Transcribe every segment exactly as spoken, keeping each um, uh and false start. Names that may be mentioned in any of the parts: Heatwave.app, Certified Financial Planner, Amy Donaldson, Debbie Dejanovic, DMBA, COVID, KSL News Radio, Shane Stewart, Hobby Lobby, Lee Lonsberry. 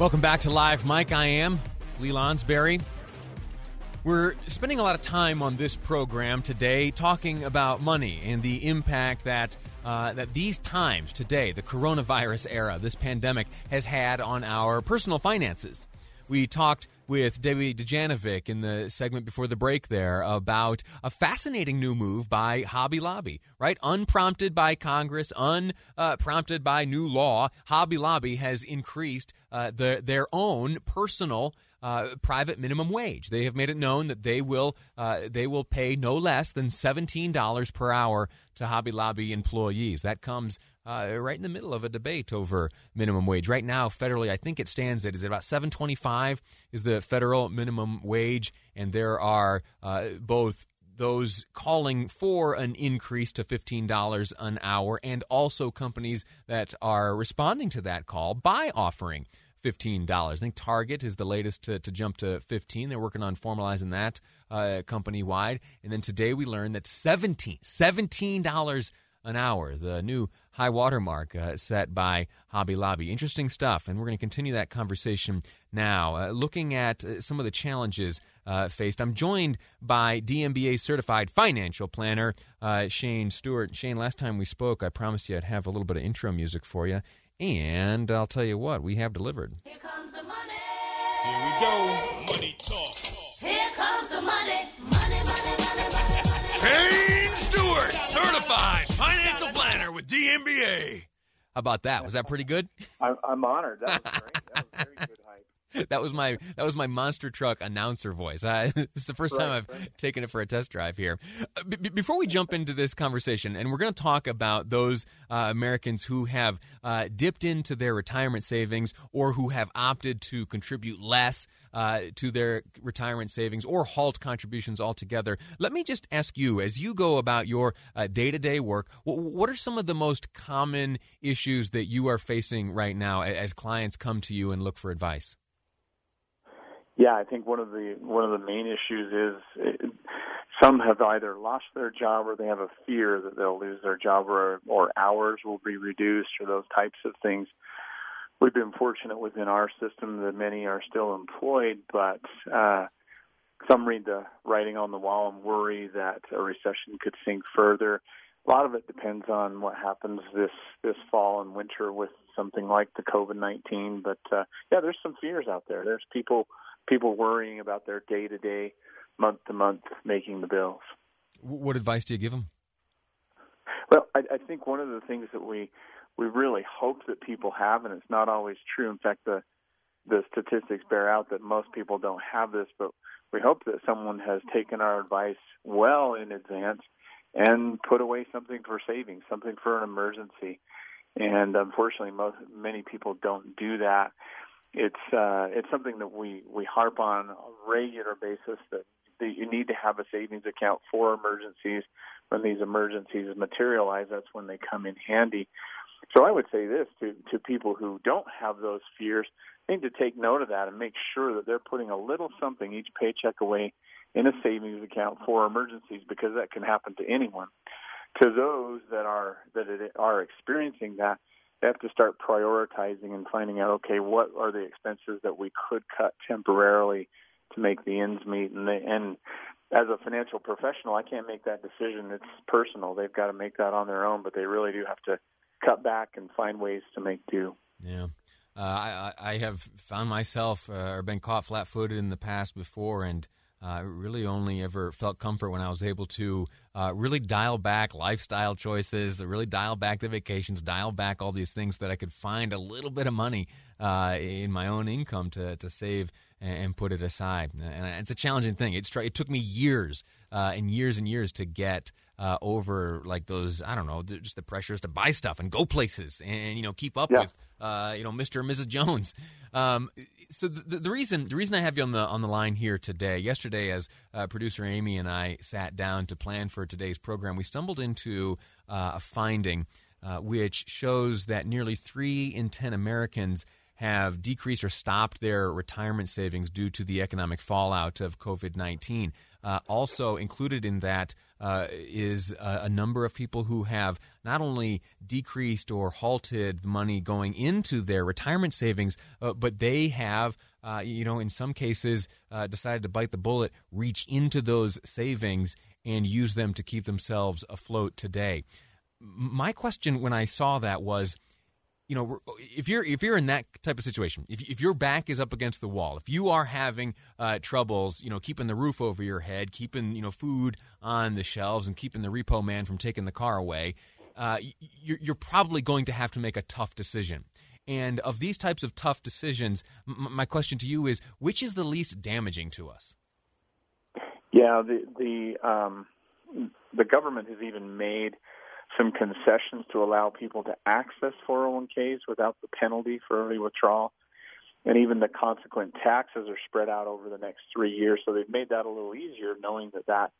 Welcome back to Live Mike. I am Lee Lonsberry. We're spending a lot of time on this program today talking about money and the impact that uh, that these times today, the coronavirus era, this pandemic, has had on our personal finances. We talked with Debbie Dejanovic in the segment before the break there about a fascinating new move by Hobby Lobby, right? Unprompted by Congress, unprompted uh, by new law, Hobby Lobby has increased uh, the, their own personal uh, private minimum wage. They have made it known that they will uh, they will pay no less than seventeen dollars per hour to Hobby Lobby employees. That comes Uh, right in the middle of a debate over minimum wage. Right now, federally, I think it stands at, is it about seven twenty-five is the federal minimum wage, and there are uh, both those calling for an increase to fifteen dollars an hour and also companies that are responding to that call by offering fifteen dollars. I think Target is the latest to, to jump to fifteen dollars. They're working on formalizing that uh, company-wide. And then today we learned that seventeen dollars an hour, the new high water mark uh, set by Hobby Lobby. Interesting stuff, and we're going to continue that conversation now. Uh, looking at uh, some of the challenges uh, faced, I'm joined by D M B A Certified Financial Planner uh, Shane Stewart. Shane, last time we spoke, I promised you I'd have a little bit of intro music for you, and I'll tell you what, we have delivered. Here comes the money. Here we go. Money talk. talk. Here comes the money. Money, money, money, money, money. Shane Stewart, Certified Financial Planner with D M B A. How about that? Was that pretty good? I'm honored. That was great. That was very good hype. That was my that was my monster truck announcer voice. I, this is the first right, time I've right. taken it for a test drive here. B- before we jump into this conversation, and we're going to talk about those uh, Americans who have uh, dipped into their retirement savings or who have opted to contribute less Uh, to their retirement savings or halt contributions altogether. Let me just ask you, as you go about your uh, day-to-day work, w- what are some of the most common issues that you are facing right now as clients come to you and look for advice? Yeah, I think one of the one of the main issues is it, some have either lost their job or they have a fear that they'll lose their job or, or hours will be reduced or those types of things. We've been fortunate within our system that many are still employed, but uh, some read the writing on the wall and worry that a recession could sink further. A lot of it depends on what happens this, this fall and winter with something like the covid nineteen. But, uh, yeah, there's some fears out there. There's people people worrying about their day-to-day, month-to-month, making the bills. What advice do you give them? Well, I, I think one of the things that we – we really hope that people have, and it's not always true. In fact, the the statistics bear out that most people don't have this, but we hope that someone has taken our advice well in advance and put away something for savings, something for an emergency. And unfortunately, most many people don't do that. It's uh, it's something that we, we harp on on a regular basis, that, that you need to have a savings account for emergencies. When these emergencies materialize, that's when they come in handy. So I would say this to, to people who don't have those fears, they need to take note of that and make sure that they're putting a little something each paycheck away in a savings account for emergencies, because that can happen to anyone. To those that are that it, are experiencing that, they have to start prioritizing and finding out, okay, what are the expenses that we could cut temporarily to make the ends meet? And, they, and as a financial professional, I can't make that decision. It's personal. They've got to make that on their own, but they really do have to cut back and find ways to make do. Yeah. Uh, I, I have found myself uh, or been caught flat-footed in the past before, and I uh, really only ever felt comfort when I was able to uh, really dial back lifestyle choices, really dial back the vacations, dial back all these things, that I could find a little bit of money uh, in my own income to, to save and put it aside. And it's a challenging thing. It's, it took me years uh, and years and years to get uh, over like those, I don't know, just the pressures to buy stuff and go places and, you know, keep up yeah. with, uh, you know, Mister and Missus Jones. Um, so the, the reason the reason I have you on the on the line here today, yesterday as uh, producer Amy and I sat down to plan for today's program, we stumbled into uh, a finding uh, which shows that nearly three in ten Americans have decreased or stopped their retirement savings due to the economic fallout of COVID nineteen. Uh, also included in that uh, is a, a number of people who have not only decreased or halted the money going into their retirement savings, uh, but they have, uh, you know, in some cases uh, decided to bite the bullet, reach into those savings and use them to keep themselves afloat today. My question when I saw that was, you know, if you're if you're in that type of situation, if if your back is up against the wall, if you are having uh, troubles, you know, keeping the roof over your head, keeping, you know, food on the shelves and keeping the repo man from taking the car away, uh, you're, you're probably going to have to make a tough decision. And of these types of tough decisions, m- my question to you is, which is the least damaging to us? Yeah, the the um, the government has even made some concessions to allow people to access four oh one k's without the penalty for early withdrawal. And even the consequent taxes are spread out over the next three years. So they've made that a little easier, knowing that that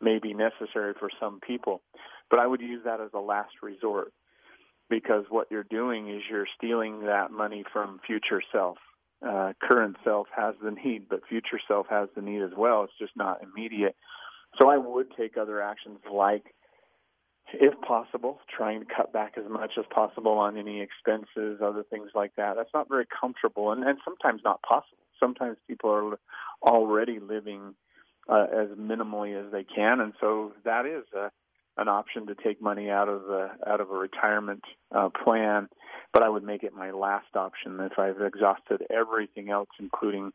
may be necessary for some people. But I would use that as a last resort, because what you're doing is you're stealing that money from future self. Uh, current self has the need, but future self has the need as well. It's just not immediate. So I would take other actions like, if possible, trying to cut back as much as possible on any expenses, other things like that. That's not very comfortable and, and sometimes not possible. Sometimes people are already living uh, as minimally as they can, and so that is a, an option to take money out of a, out of a retirement uh, plan, but I would make it my last option if I've exhausted everything else, including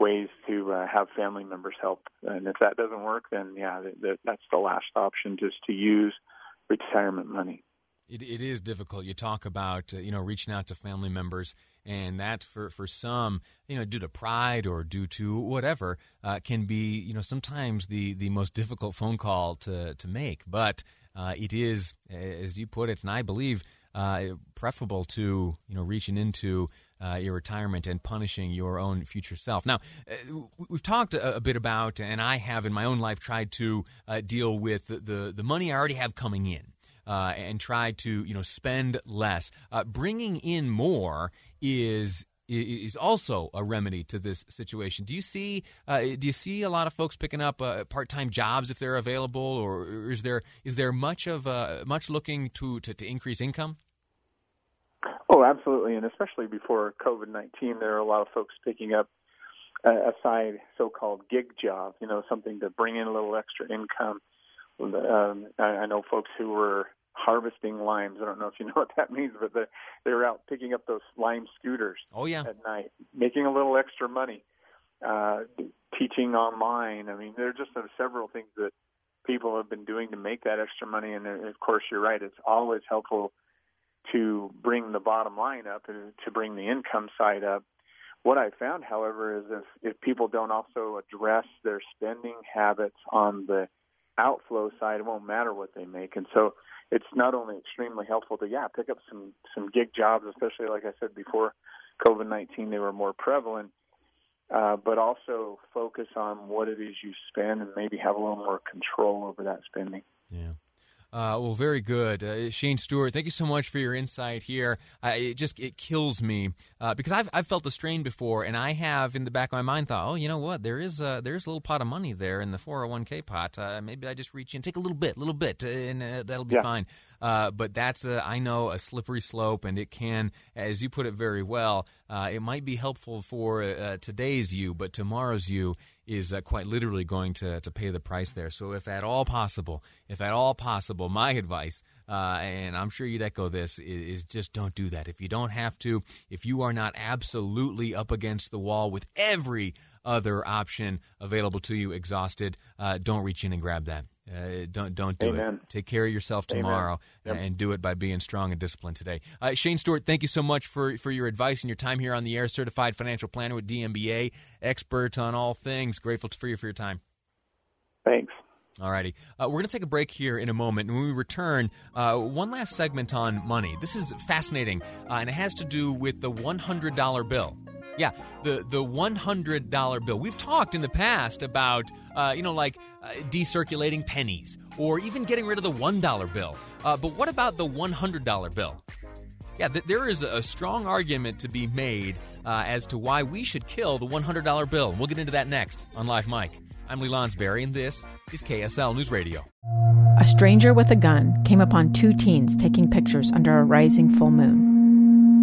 ways to uh, have family members help. And if that doesn't work, then, yeah, th- th- that's the last option, just to use retirement money. It it is difficult. You talk about uh, you know reaching out to family members, and that for, for some, you know, due to pride or due to whatever, uh, can be, you know, sometimes the, the most difficult phone call to to make. But uh, it is, as you put it, and I believe, uh, preferable to, you know, reaching into Uh, your retirement and punishing your own future self. Now, uh, we've talked a, a bit about, and I have in my own life tried to uh, deal with the, the, the money I already have coming in uh, and try to, you know, spend less. Uh, bringing in more is is also a remedy to this situation. Do you see uh, do you see a lot of folks picking up uh, part-time jobs if they're available, or is there is there much of uh, much looking to, to, to increase income? Oh, absolutely, and especially before COVID nineteen, there are a lot of folks picking up a side so-called gig job, you know, something to bring in a little extra income. Um, I know folks who were harvesting limes. I don't know if you know what that means, but they were out picking up those lime scooters oh, yeah. at night, making a little extra money, uh, teaching online. I mean, there are just several things that people have been doing to make that extra money, and of course, you're right, it's always helpful to bring the bottom line up and to bring the income side up. What I found, however, is if, if people don't also address their spending habits on the outflow side, it won't matter what they make. And so it's not only extremely helpful to, yeah, pick up some, some gig jobs, especially, like I said, before COVID nineteen, they were more prevalent, uh, but also focus on what it is you spend and maybe have a little more control over that spending. Yeah. Uh, well, very good. Uh, Shane Stewart, thank you so much for your insight here. Uh, it just it kills me uh, because I've I've felt the strain before, and I have in the back of my mind thought, oh, you know what, there is a, there's a little pot of money there in the four oh one k pot. Uh, maybe I just reach in, take a little bit, little bit, and uh, that'll be yeah. fine. Uh, but that's, a, I know, a slippery slope, and it can, as you put it very well, uh, it might be helpful for uh, today's you, but tomorrow's you is uh, quite literally going to, to pay the price there. So if at all possible, if at all possible, my advice, uh, and I'm sure you'd echo this, is, is just don't do that. If you don't have to, if you are not absolutely up against the wall with every other option available to you exhausted, uh, don't reach in and grab that. Uh, don't don't do Amen. It. Take care of yourself tomorrow, yep. and do it by being strong and disciplined today. Uh, Shane Stewart, thank you so much for, for your advice and your time here on the air. Certified financial planner with D M B A, expert on all things. Grateful for you for your time. Thanks. All righty. Uh, we're going to take a break here in a moment. And when we return, uh, one last segment on money. This is fascinating, uh, and it has to do with the one hundred dollar bill. Yeah, the, the one hundred dollar bill. We've talked in the past about, uh, you know, like uh, decirculating pennies or even getting rid of the one dollar bill. Uh, but what about the one hundred dollar bill? Yeah, th- there is a strong argument to be made uh, as to why we should kill the one hundred dollar bill. We'll get into that next on Live Mike. I'm Lee Lonsberry, and this is K S L News Radio. A stranger with a gun came upon two teens taking pictures under a rising full moon.